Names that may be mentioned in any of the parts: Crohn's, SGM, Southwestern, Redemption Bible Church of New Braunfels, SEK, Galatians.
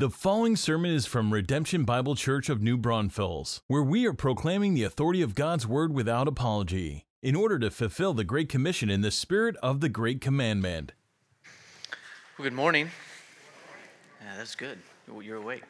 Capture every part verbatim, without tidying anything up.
The following sermon is from Redemption Bible Church of New Braunfels, where we are proclaiming the authority of God's Word without apology, in order to fulfill the Great Commission in the spirit of the Great Commandment. Well, good morning. Yeah, that's good. You're awake.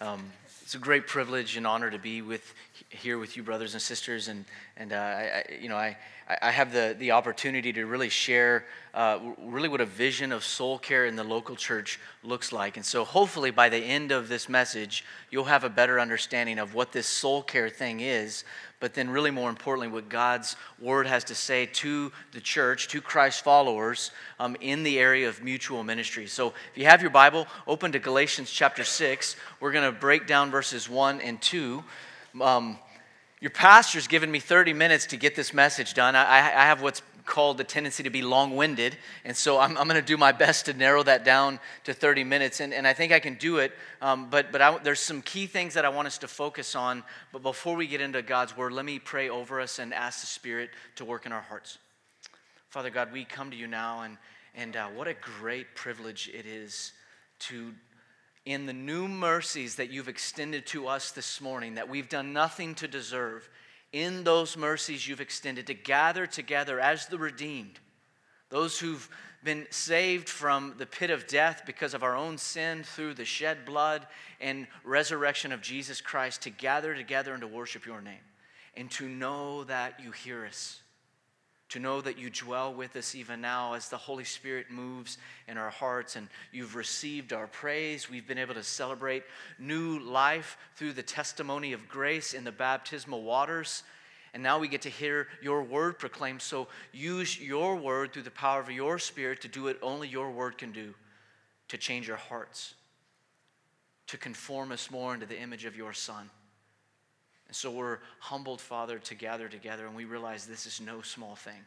Um, it's a great privilege and honor to be with here with you, brothers and sisters, and and uh, I, I, you know, I I have the the opportunity to really share. Uh, really what a vision of soul care in the local church looks like. And so hopefully by the end of this message, you'll have a better understanding of what this soul care thing is, but then really more importantly, what God's word has to say to the church, to Christ's followers um, in the area of mutual ministry. So if you have your Bible, open to Galatians chapter six. We're going to break down verses one and two. Um, your pastor's given me thirty minutes to get this message done. I, I have what's called the tendency to be long-winded, and so I'm, I'm going to do my best to narrow that down to thirty minutes, and, and I think I can do it, um, but, but I, there's some key things that I want us to focus on, but before we get into God's Word, let me pray over us and ask the Spirit to work in our hearts. Father God, we come to you now, and, and uh, what a great privilege it is to, in the new mercies that you've extended to us this morning, that we've done nothing to deserve, in those mercies you've extended to gather together as the redeemed, those who've been saved from the pit of death because of our own sin through the shed blood and resurrection of Jesus Christ, to gather together and to worship your name, and to know that you hear us, to know that you dwell with us even now as the Holy Spirit moves in our hearts and you've received our praise. We've been able to celebrate new life through the testimony of grace in the baptismal waters. And now we get to hear your word proclaimed. So use your word through the power of your Spirit to do what only your word can do, to change our hearts, to conform us more into the image of your Son. And so we're humbled, Father, to gather together, and we realize this is no small thing,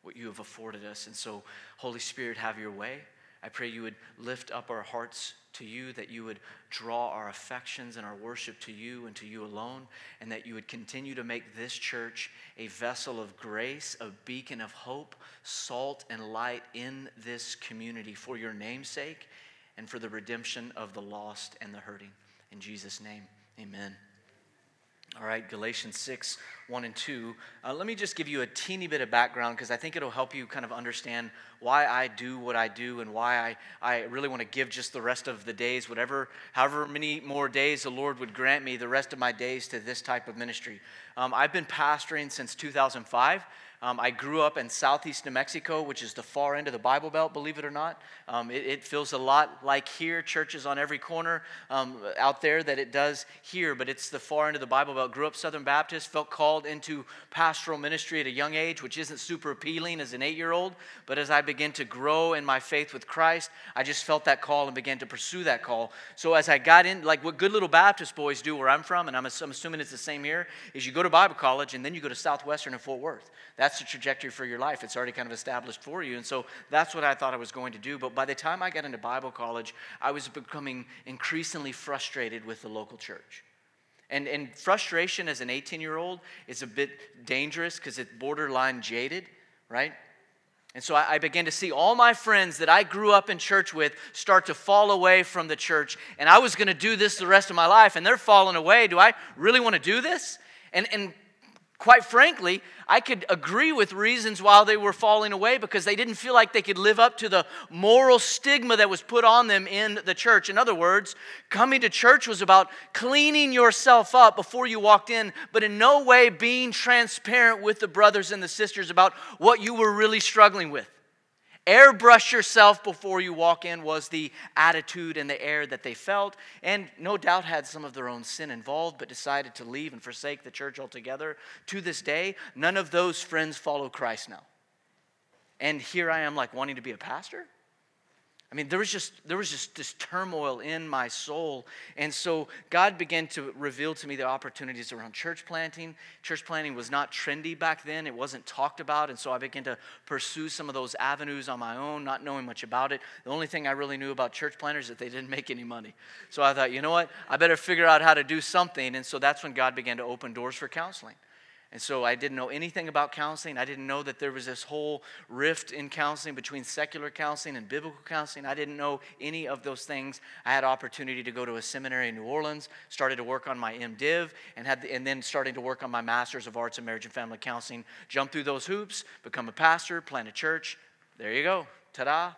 what you have afforded us. And so, Holy Spirit, have your way. I pray you would lift up our hearts to you, that you would draw our affections and our worship to you and to you alone, and that you would continue to make this church a vessel of grace, a beacon of hope, salt and light in this community for your name's sake and for the redemption of the lost and the hurting. In Jesus' name, amen. All right, Galatians six, one and two. Uh, let me just give you a teeny bit of background because I think it'll help you kind of understand why I do what I do and why I, I really want to give just the rest of the days, whatever, however many more days the Lord would grant me, the rest of my days to this type of ministry. Um, I've been pastoring since two thousand five. Um, I grew up in southeast New Mexico, which is the far end of the Bible Belt, believe it or not. Um, it, it feels a lot like here, churches on every corner um, out there that it does here, but it's the far end of the Bible Belt. Grew up Southern Baptist, felt called into pastoral ministry at a young age, which isn't super appealing as an eight-year-old, but as I began to grow in my faith with Christ, I just felt that call and began to pursue that call. So as I got in, like what good little Baptist boys do where I'm from, and I'm, I'm assuming it's the same here, is you go to Bible college and then you go to Southwestern in Fort Worth. That's That's the trajectory for your life. It's already kind of established for you. And so that's what I thought I was going to do. But by the time I got into Bible college, I was becoming increasingly frustrated with the local church. And, and frustration as an eighteen-year-old is a bit dangerous because it's borderline jaded, right? And so I, I began to see all my friends that I grew up in church with start to fall away from the church. And I was going to do this the rest of my life, and they're falling away. Do I really want to do this? And and. Quite frankly, I could agree with reasons why they were falling away because they didn't feel like they could live up to the moral stigma that was put on them in the church. In other words, coming to church was about cleaning yourself up before you walked in, but in no way being transparent with the brothers and the sisters about what you were really struggling with. Airbrush yourself before you walk in was the attitude and the air that they felt, and no doubt had some of their own sin involved, but decided to leave and forsake the church altogether. To this day, none of those friends follow Christ now. And here I am like wanting to be a pastor? I mean, there was just there was just this turmoil in my soul. And so God began to reveal to me the opportunities around church planting. Church planting was not trendy back then. It wasn't talked about. And so I began to pursue some of those avenues on my own, not knowing much about it. The only thing I really knew about church planters is that they didn't make any money. So I thought, you know what? I better figure out how to do something. And so that's when God began to open doors for counseling. And so I didn't know anything about counseling. I didn't know that there was this whole rift in counseling between secular counseling and biblical counseling. I didn't know any of those things. I had opportunity to go to a seminary in New Orleans, started to work on my MDiv, and had and then starting to work on my Master's of Arts in Marriage and Family Counseling. Jump through those hoops, become a pastor, plant a church. There you go. Ta-da.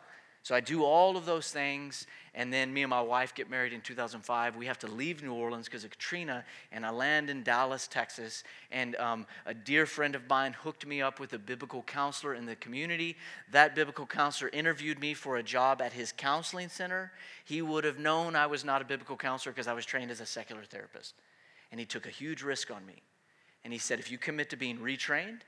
So I do all of those things, and then me and my wife get married in two thousand five. We have to leave New Orleans because of Katrina, and I land in Dallas, Texas, and um, a dear friend of mine hooked me up with a biblical counselor in the community. That biblical counselor interviewed me for a job at his counseling center. He would have known I was not a biblical counselor because I was trained as a secular therapist, and he took a huge risk on me, and he said, if you commit to being retrained,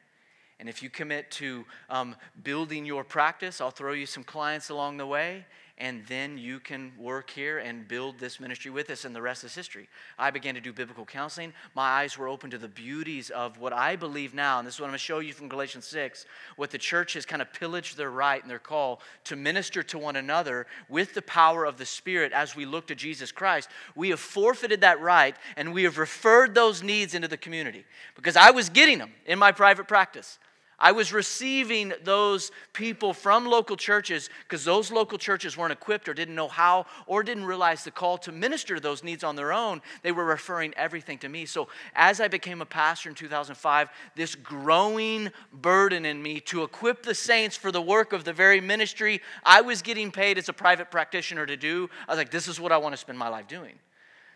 and if you commit to um, building your practice, I'll throw you some clients along the way, and then you can work here and build this ministry with us, and the rest is history. I began to do biblical counseling. My eyes were open to the beauties of what I believe now, and this is what I'm going to show you from Galatians six, what the church has kind of pillaged their right and their call to minister to one another with the power of the Spirit as we look to Jesus Christ. We have forfeited that right, and we have referred those needs into the community, because I was getting them in my private practice. I was receiving those people from local churches because those local churches weren't equipped or didn't know how or didn't realize the call to minister to those needs on their own. They were referring everything to me. So as I became a pastor in two thousand five, this growing burden in me to equip the saints for the work of the very ministry I was getting paid as a private practitioner to do, I was like, this is what I want to spend my life doing.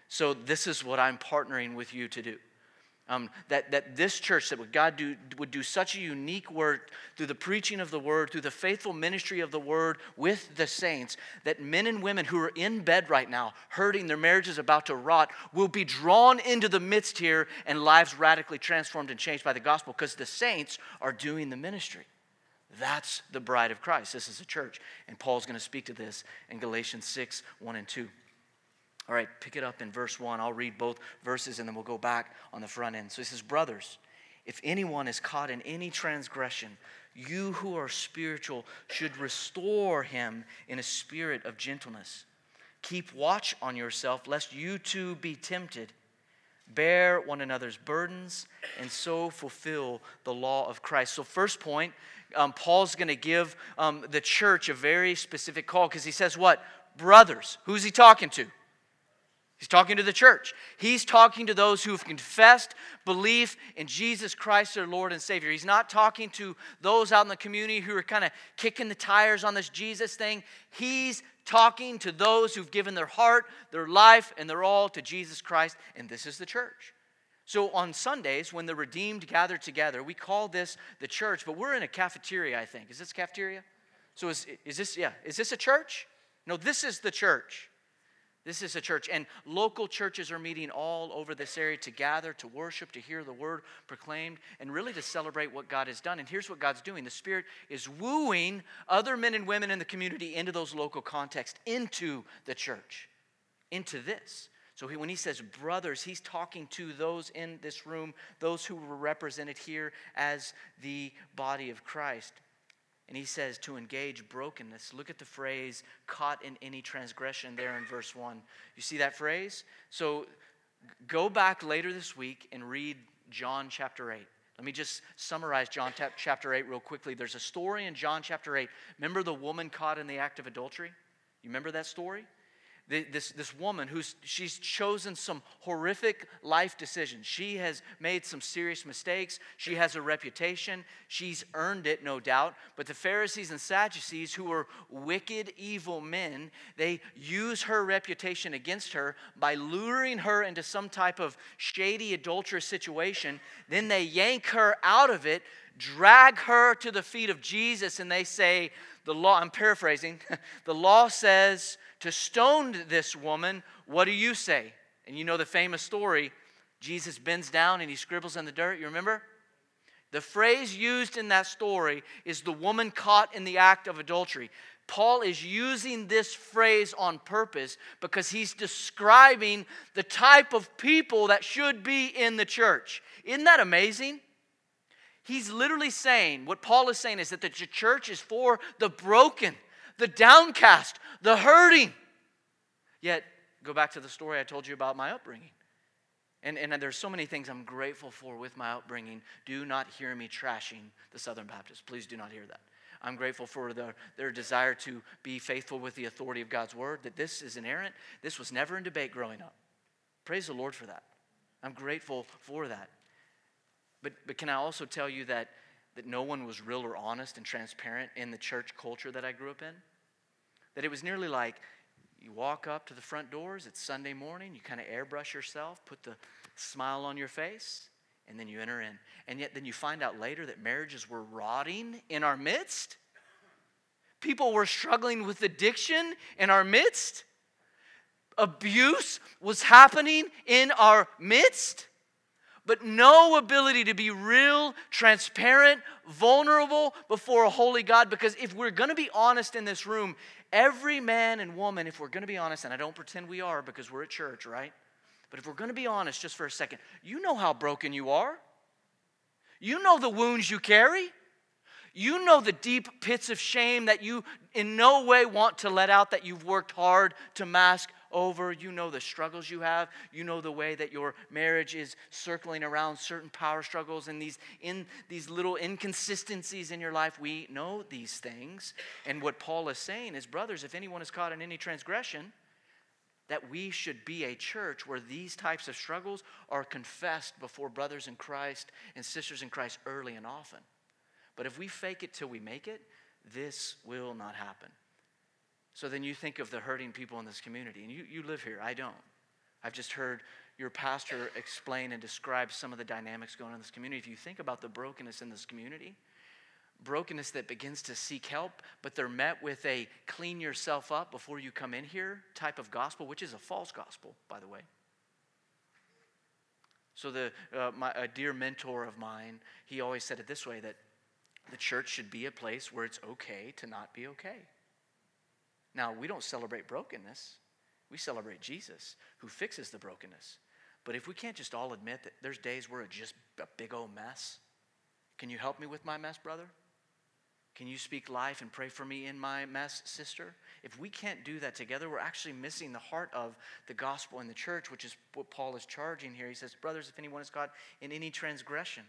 So this is what I'm partnering with you to do. Um, that, that this church, that would God do, would do such a unique work through the preaching of the word, through the faithful ministry of the word with the saints, that men and women who are in bed right now, hurting, their marriages about to rot, will be drawn into the midst here and lives radically transformed and changed by the gospel because the saints are doing the ministry. That's the bride of Christ. This is a church. And Paul's going to speak to this in Galatians six, one and two. All right, pick it up in verse one. I'll read both verses and then we'll go back on the front end. So he says, brothers, if anyone is caught in any transgression, you who are spiritual should restore him in a spirit of gentleness. Keep watch on yourself, lest you too be tempted. Bear one another's burdens, and so fulfill the law of Christ. So first point, um, Paul's going to give um, the church a very specific call because he says what? Brothers. Who's he talking to? He's talking to the church. He's talking to those who have confessed belief in Jesus Christ, their Lord and Savior. He's not talking to those out in the community who are kind of kicking the tires on this Jesus thing. He's talking to those who've given their heart, their life, and their all to Jesus Christ, and this is the church. So on Sundays, when the redeemed gather together, we call this the church, but we're in a cafeteria, I think. Is this a cafeteria? So is, is this, yeah, is this a church? No, this is the church. This is a church, and local churches are meeting all over this area to gather, to worship, to hear the word proclaimed, and really to celebrate what God has done. And here's what God's doing. The Spirit is wooing other men and women in the community into those local contexts, into the church, into this. So he, when he says brothers, he's talking to those in this room, those who were represented here as the body of Christ. And he says to engage brokenness. Look at the phrase, caught in any transgression there in verse one. You see that phrase? So go back later this week and read John chapter eight. Let me just summarize John chapter eight real quickly. There's a story in John chapter eight. Remember the woman caught in the act of adultery? You remember that story? This, this woman, who's she's chosen some horrific life decisions. She has made some serious mistakes. She has a reputation. She's earned it, no doubt. But the Pharisees and Sadducees, who were wicked, evil men, they use her reputation against her by luring her into some type of shady, adulterous situation. Then they yank her out of it, drag her to the feet of Jesus, and they say, the law, I'm paraphrasing, the law says to stone this woman. What do you say? And you know the famous story, Jesus bends down and he scribbles in the dirt. You remember? The phrase used in that story is the woman caught in the act of adultery. Paul is using this phrase on purpose because he's describing the type of people that should be in the church. Isn't that amazing? He's literally saying, what Paul is saying is that the church is for the broken, the downcast, the hurting. Yet, go back to the story I told you about my upbringing. And, and there's so many things I'm grateful for with my upbringing. Do not hear me trashing the Southern Baptists. Please do not hear that. I'm grateful for their, their desire to be faithful with the authority of God's word, that this is inerrant. This was never in debate growing up. Praise the Lord for that. I'm grateful for that. But but can I also tell you that, that no one was real or honest and transparent in the church culture that I grew up in? That it was nearly like, you walk up to the front doors, it's Sunday morning, you kind of airbrush yourself, put the smile on your face, and then you enter in. And yet then you find out later that marriages were rotting in our midst. People were struggling with addiction in our midst. Abuse was happening in our midst. But no ability to be real, transparent, vulnerable before a holy God. Because if we're going to be honest in this room, every man and woman, if we're going to be honest, and I don't pretend we are because we're at church, right? But if we're going to be honest just for a second, you know how broken you are. You know the wounds you carry. You know the deep pits of shame that you in no way want to let out, that you've worked hard to mask over. You know the struggles you have. You know the way that your marriage is circling around certain power struggles and these in these little inconsistencies in your life. We know these things. And what Paul is saying is, brothers, if anyone is caught in any transgression, that we should be a church where these types of struggles are confessed before brothers in Christ and sisters in Christ early and often. But if we fake it till we make it, this will not happen. So then you think of the hurting people in this community. And you, you live here. I don't. I've just heard your pastor explain and describe some of the dynamics going on in this community. If you think about the brokenness in this community, brokenness that begins to seek help, but they're met with a clean yourself up before you come in here type of gospel, which is a false gospel, by the way. So the uh, my, a dear mentor of mine, he always said it this way, that the church should be a place where it's okay to not be okay. Now, we don't celebrate brokenness. We celebrate Jesus, who fixes the brokenness. But if we can't just all admit that there's days where it's just a big old mess, can you help me with my mess, brother? Can you speak life and pray for me in my mess, sister? If we can't do that together, we're actually missing the heart of the gospel in the church, which is what Paul is charging here. He says, brothers, if anyone is caught in any transgression,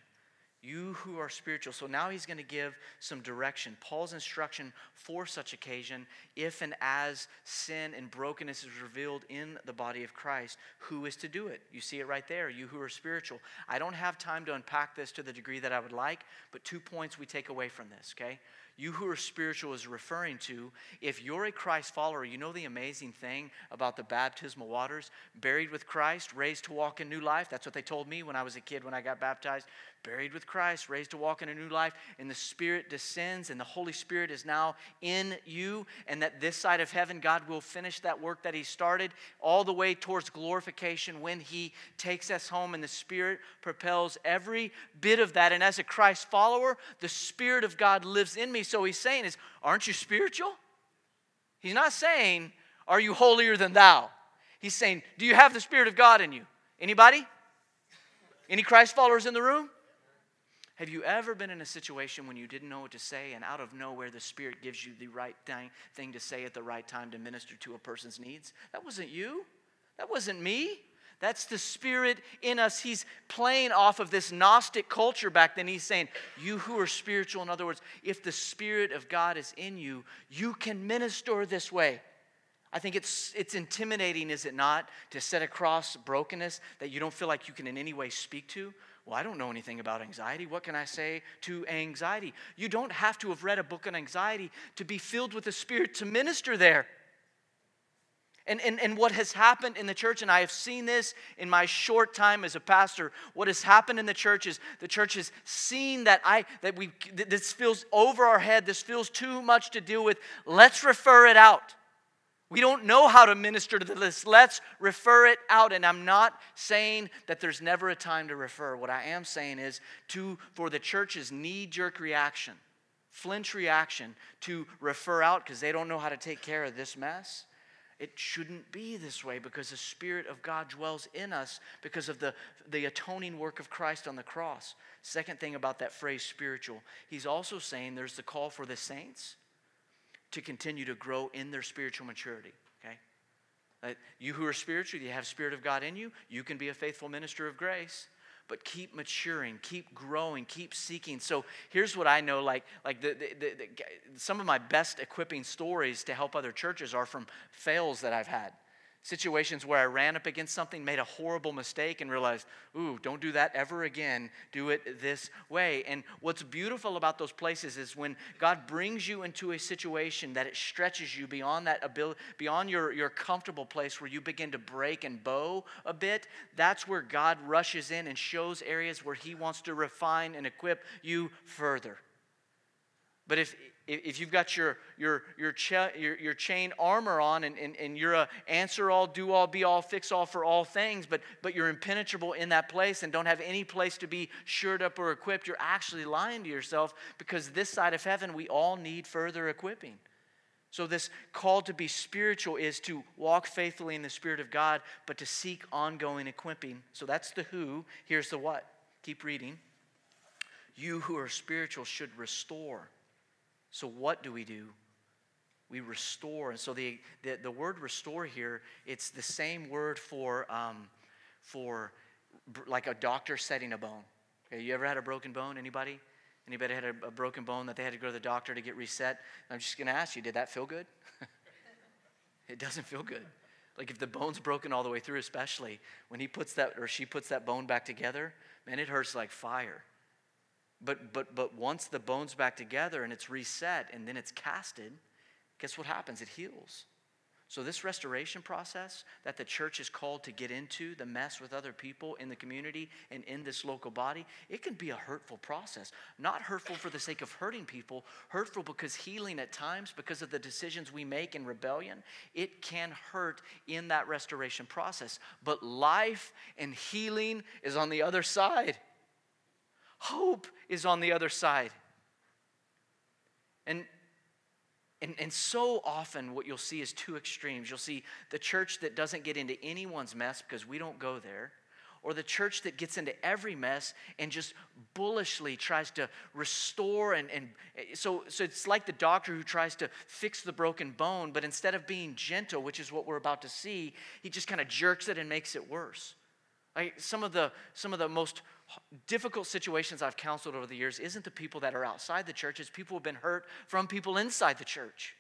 you who are spiritual. So now he's going to give some direction. Paul's instruction for such occasion, if and as sin and brokenness is revealed in the body of Christ, who is to do it? You see it right there, you who are spiritual. I don't have time to unpack this to the degree that I would like, but two points we take away from this, okay? You who are spiritual is referring to, if you're a Christ follower, you know the amazing thing about the baptismal waters, buried with Christ, raised to walk in new life. That's what they told me when I was a kid when I got baptized. Buried with Christ, raised to walk in a new life, and the Spirit descends, and the Holy Spirit is now in you, and that this side of heaven, God will finish that work that He started all the way towards glorification when He takes us home, and the Spirit propels every bit of that. And as a Christ follower, the Spirit of God lives in me. So he's saying is, aren't you spiritual? He's not saying, are you holier than thou? He's saying, do you have the Spirit of God in you? Anybody? Any Christ followers in the room? Have you ever been in a situation when you didn't know what to say, and out of nowhere the Spirit gives you the right thing to say at the right time to minister to a person's needs? That wasn't you. That wasn't me. That's the Spirit in us. He's playing off of this Gnostic culture back then. He's saying, you who are spiritual, in other words, if the Spirit of God is in you, you can minister this way. I think it's it's intimidating, is it not, to set across brokenness that you don't feel like you can in any way speak to. Well, I don't know anything about anxiety. What can I say to anxiety? You don't have to have read a book on anxiety to be filled with the Spirit to minister there. And, and and what has happened in the church, and I have seen this in my short time as a pastor, what has happened in the church is the church has seen that I that we this feels over our head, this feels too much to deal with. Let's refer it out. We don't know how to minister to this. Let's refer it out. And I'm not saying that there's never a time to refer. What I am saying is to for the church's knee-jerk reaction, flinch reaction to refer out because they don't know how to take care of this mess. It shouldn't be this way because the Spirit of God dwells in us because of the, the atoning work of Christ on the cross. Second thing about that phrase spiritual, he's also saying there's the call for the saints to continue to grow in their spiritual maturity. Okay, Uh, you who are spiritual, you have Spirit of God in you, you can be a faithful minister of grace. But keep maturing, keep growing, keep seeking. So here's what I know, like like the, the, the, the some of my best equipping stories to help other churches are from fails that I've had. Situations where I ran up against something, made a horrible mistake, and realized, ooh, don't do that ever again. Do it this way. And what's beautiful about those places is when God brings you into a situation that it stretches you beyond that ability, beyond your, your comfortable place where you begin to break and bow a bit, that's where God rushes in and shows areas where He wants to refine and equip you further. But if If you've got your your your, cha- your, your chain armor on and, and, and you're a answer all, do all, be all, fix all for all things, but but you're impenetrable in that place and don't have any place to be shored up or equipped, you're actually lying to yourself, because this side of heaven, we all need further equipping. So this call to be spiritual is to walk faithfully in the Spirit of God, but to seek ongoing equipping. So that's the who. Here's the what. Keep reading. You who are spiritual should restore. So what do we do? We restore. And so the, the, the word restore here, it's the same word for um, for like a doctor setting a bone. Okay, you ever had a broken bone? Anybody? Anybody had a, a broken bone that they had to go to the doctor to get reset? I'm just going to ask you, did that feel good? It doesn't feel good. Like if the bone's broken all the way through, especially when he puts that or she puts that bone back together, man, it hurts like fire. But but but once the bone's back together and it's reset and then it's casted, guess what happens? It heals. So this restoration process that the church is called to get into, the mess with other people in the community and in this local body, it can be a hurtful process. Not hurtful for the sake of hurting people, hurtful because healing at times, because of the decisions we make in rebellion, it can hurt in that restoration process. But life and healing is on the other side. Hope is on the other side. And, and and so often what you'll see is two extremes. You'll see the church that doesn't get into anyone's mess because we don't go there, or the church that gets into every mess and just bullishly tries to restore. And, and so, so it's like the doctor who tries to fix the broken bone, but instead of being gentle, which is what we're about to see, he just kind of jerks it and makes it worse. Like some of the some of the most difficult situations I've counseled over the years isn't the people that are outside the church, it's people who have been hurt from people inside the church.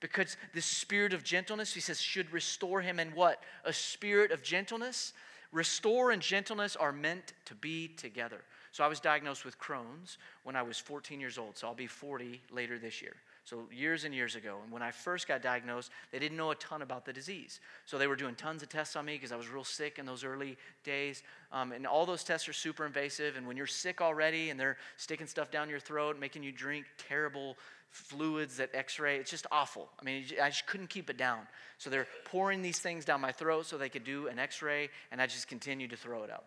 Because the spirit of gentleness, he says, should restore him in what? A spirit of gentleness. Restore and gentleness are meant to be together. So I was diagnosed with Crohn's when I was fourteen years old, so I'll be forty later this year. So years and years ago, and when I first got diagnosed, they didn't know a ton about the disease. So they were doing tons of tests on me because I was real sick in those early days. Um, and all those tests are super invasive. And when you're sick already and they're sticking stuff down your throat, making you drink terrible fluids that x-ray, it's just awful. I mean, I just couldn't keep it down. So they're pouring these things down my throat so they could do an x-ray, and I just continued to throw it out.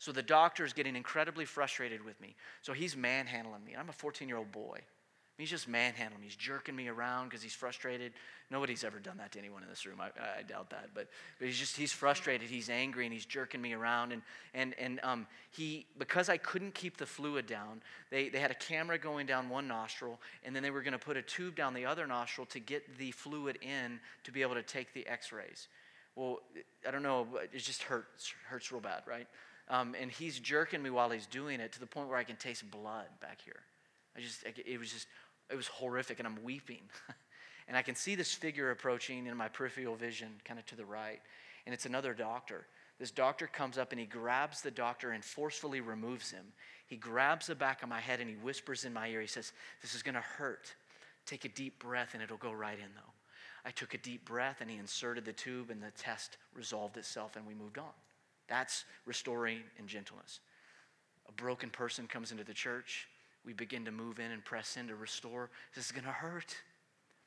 So the doctor's getting incredibly frustrated with me. So he's manhandling me. I'm a fourteen-year-old boy. He's just manhandling me. He's jerking me around because he's frustrated. Nobody's ever done that to anyone in this room. I, I doubt that. But, but he's just, he's frustrated. He's angry, and he's jerking me around. And and and um he, because I couldn't keep the fluid down, they, they had a camera going down one nostril, and then they were going to put a tube down the other nostril to get the fluid in to be able to take the x-rays. Well, I don't know. It just hurts, hurts real bad, right? Um, and he's jerking me while he's doing it to the point where I can taste blood back here. I just, it was just... It was horrific, and I'm weeping. And I can see this figure approaching in my peripheral vision, kind of to the right, and it's another doctor. This doctor comes up, and he grabs the doctor and forcefully removes him. He grabs the back of my head, and he whispers in my ear. He says, "This is going to hurt. Take a deep breath, and it'll go right in, though." I took a deep breath, and he inserted the tube, and the test resolved itself, and we moved on. That's restoring and gentleness. A broken person comes into the church. We begin to move in and press in to restore. This is going to hurt.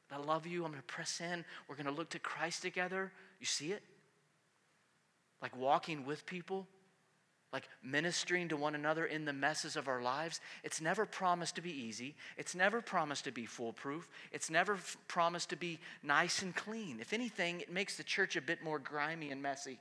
But I love you. I'm going to press in. We're going to look to Christ together. You see it? Like walking with people. Like ministering to one another in the messes of our lives. It's never promised to be easy. It's never promised to be foolproof. It's never f- promised to be nice and clean. If anything, it makes the church a bit more grimy and messy.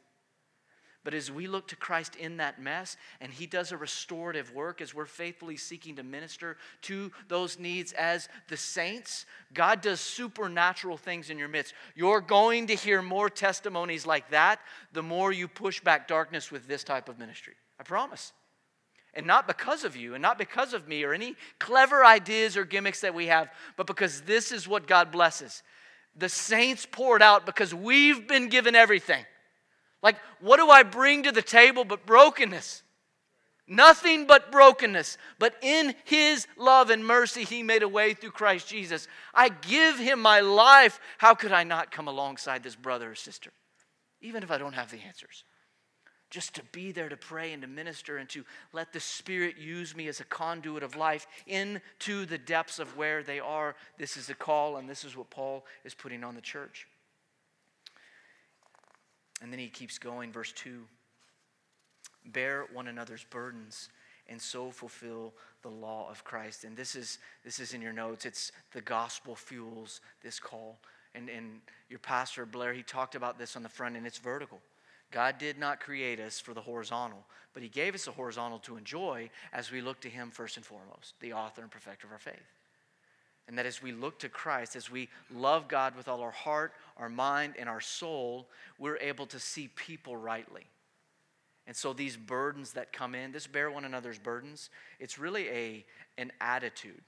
But as we look to Christ in that mess, and he does a restorative work as we're faithfully seeking to minister to those needs as the saints, God does supernatural things in your midst. You're going to hear more testimonies like that the more you push back darkness with this type of ministry. I promise. And not because of you, and not because of me, or any clever ideas or gimmicks that we have, but because this is what God blesses. The saints poured out because we've been given everything. Like, what do I bring to the table but brokenness? Nothing but brokenness. But in his love and mercy, he made a way through Christ Jesus. I give him my life. How could I not come alongside this brother or sister? Even if I don't have the answers. Just to be there to pray and to minister and to let the Spirit use me as a conduit of life into the depths of where they are. This is the call, and this is what Paul is putting on the church. And then he keeps going, verse two. Bear one another's burdens and so fulfill the law of Christ. And this is this is in your notes. It's the gospel fuels this call. And, and your pastor, Blair, he talked about this on the front, and it's vertical. God did not create us for the horizontal, but he gave us a horizontal to enjoy as we look to him first and foremost, the author and perfecter of our faith. And that as we look to Christ, as we love God with all our heart, our mind, and our soul, we're able to see people rightly. And so these burdens that come in, this bear one another's burdens, it's really a an attitude.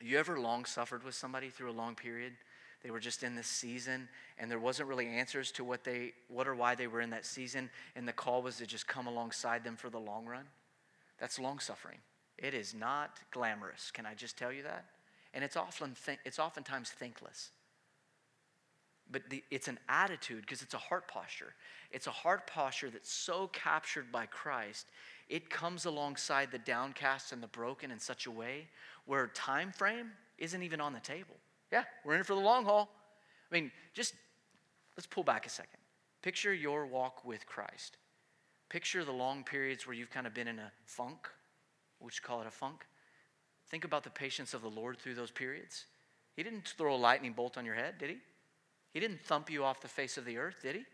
You ever long suffered with somebody through a long period? They were just in this season, and there wasn't really answers to what they, what or why they were in that season, and the call was to just come alongside them for the long run. That's long-suffering. It is not glamorous. Can I just tell you that? And it's often think, it's oftentimes thankless. But the, it's an attitude because it's a heart posture. It's a heart posture that's so captured by Christ, it comes alongside the downcast and the broken in such a way where time frame isn't even on the table. Yeah, we're in it for the long haul. I mean, just let's pull back a second. Picture your walk with Christ. Picture the long periods where you've kind of been in a funk. We'll just call it a funk. Think about the patience of the Lord through those periods. He didn't throw a lightning bolt on your head, did he? He didn't thump you off the face of the earth, did he?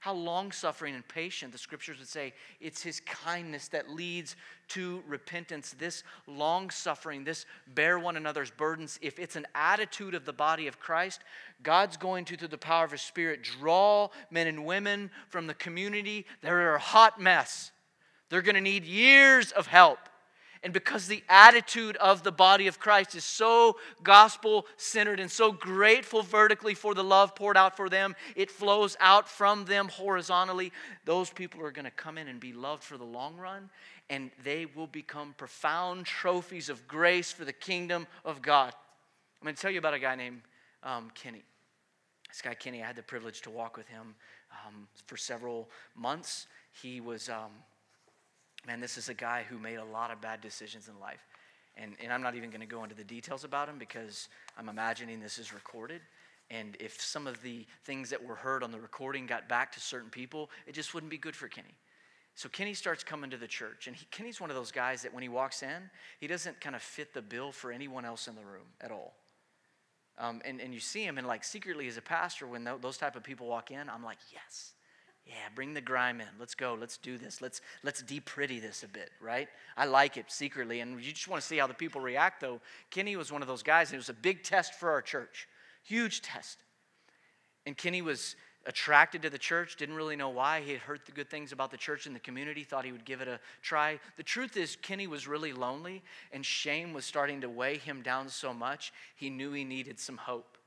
How long-suffering and patient, the scriptures would say, it's his kindness that leads to repentance. This long-suffering, this bear one another's burdens, if it's an attitude of the body of Christ, God's going to, through the power of his Spirit, draw men and women from the community. They're a hot mess. They're going to need years of help. And because the attitude of the body of Christ is so gospel-centered and so grateful vertically for the love poured out for them, it flows out from them horizontally. Those people are going to come in and be loved for the long run, and they will become profound trophies of grace for the kingdom of God. I'm going to tell you about a guy named um, Kenny. This guy Kenny, I had the privilege to walk with him um, for several months. He was... Um, Man, this is a guy who made a lot of bad decisions in life. And and I'm not even going to go into the details about him because I'm imagining this is recorded. And if some of the things that were heard on the recording got back to certain people, it just wouldn't be good for Kenny. So Kenny starts coming to the church. And he, Kenny's one of those guys that when he walks in, he doesn't kind of fit the bill for anyone else in the room at all. Um, and, and you see him, and like secretly as a pastor, when those type of people walk in, I'm like, yes. Yeah, bring the grime in. Let's go. Let's do this. Let's let's de-pretty this a bit, right? I like it secretly, and you just want to see how the people react, though. Kenny was one of those guys, and it was a big test for our church. Huge test. And Kenny was attracted to the church, didn't really know why. He had heard the good things about the church and the community, thought he would give it a try. The truth is, Kenny was really lonely, and shame was starting to weigh him down so much, he knew he needed some hope.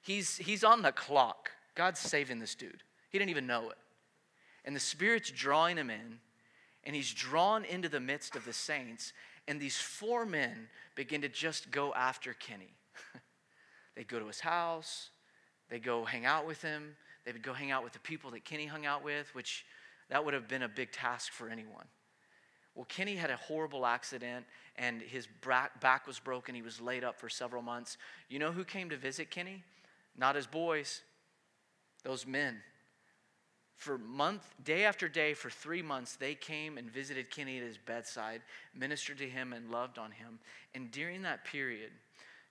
he's He's on the clock. God's saving this dude. He didn't even know it. And the Spirit's drawing him in, and he's drawn into the midst of the saints, and these four men begin to just go after Kenny. They go to his house. They go hang out with him. They would go hang out with the people that Kenny hung out with, which that would have been a big task for anyone. Well, Kenny had a horrible accident, and his back was broken. He was laid up for several months. You know who came to visit Kenny? Not his boys. Those men. For month, day after day, for three months, they came and visited Kenny at his bedside, ministered to him, and loved on him. And during that period,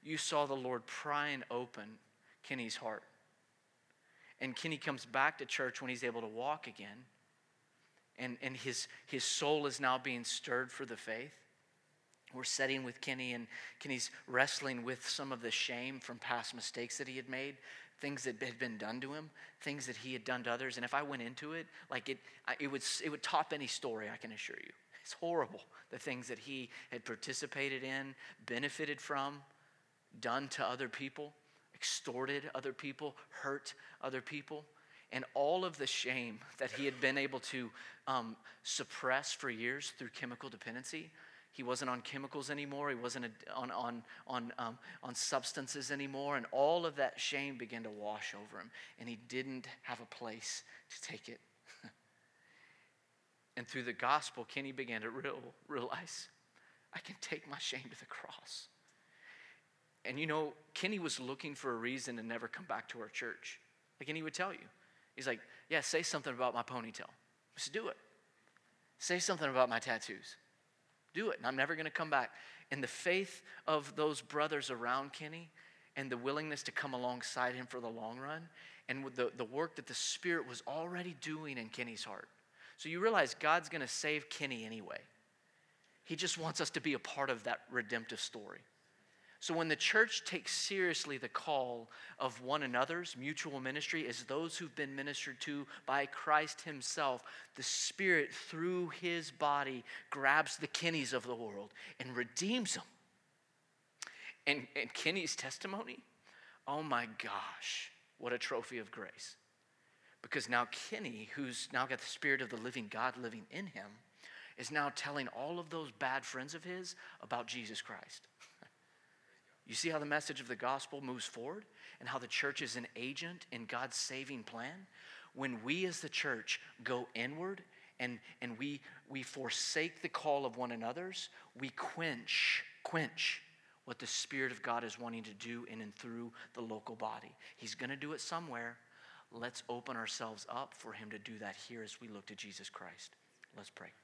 you saw the Lord prying open Kenny's heart. And Kenny comes back to church when he's able to walk again. And, and his, his soul is now being stirred for the faith. We're sitting with Kenny, and Kenny's wrestling with some of the shame from past mistakes that he had made, things that had been done to him, things that he had done to others. And if I went into it, like it, it would, it would top any story, I can assure you. It's horrible, the things that he had participated in, benefited from, done to other people, extorted other people, hurt other people. And all of the shame that he had been able to um, suppress for years through chemical dependency. He wasn't on chemicals anymore. He wasn't on on on um, on substances anymore. And all of that shame began to wash over him. And he didn't have a place to take it. And through the gospel, Kenny began to real, realize, I can take my shame to the cross. And you know, Kenny was looking for a reason to never come back to our church. Like, and he would tell you. He's like, yeah, say something about my ponytail. Just do it. Say something about my tattoos. Do it, and I'm never going to come back. And the faith of those brothers around Kenny and the willingness to come alongside him for the long run, and with the, the work that the Spirit was already doing in Kenny's heart. So you realize God's going to save Kenny anyway. He just wants us to be a part of that redemptive story. So when the church takes seriously the call of one another's mutual ministry as those who've been ministered to by Christ himself, the Spirit through his body grabs the Kennys of the world and redeems them. And, and Kenny's testimony, oh my gosh, what a trophy of grace. Because now Kenny, who's now got the Spirit of the living God living in him, is now telling all of those bad friends of his about Jesus Christ. You see how the message of the gospel moves forward and how the church is an agent in God's saving plan? When we as the church go inward and, and we, we forsake the call of one another's, we quench, quench what the Spirit of God is wanting to do in and through the local body. He's going to do it somewhere. Let's open ourselves up for him to do that here as we look to Jesus Christ. Let's pray.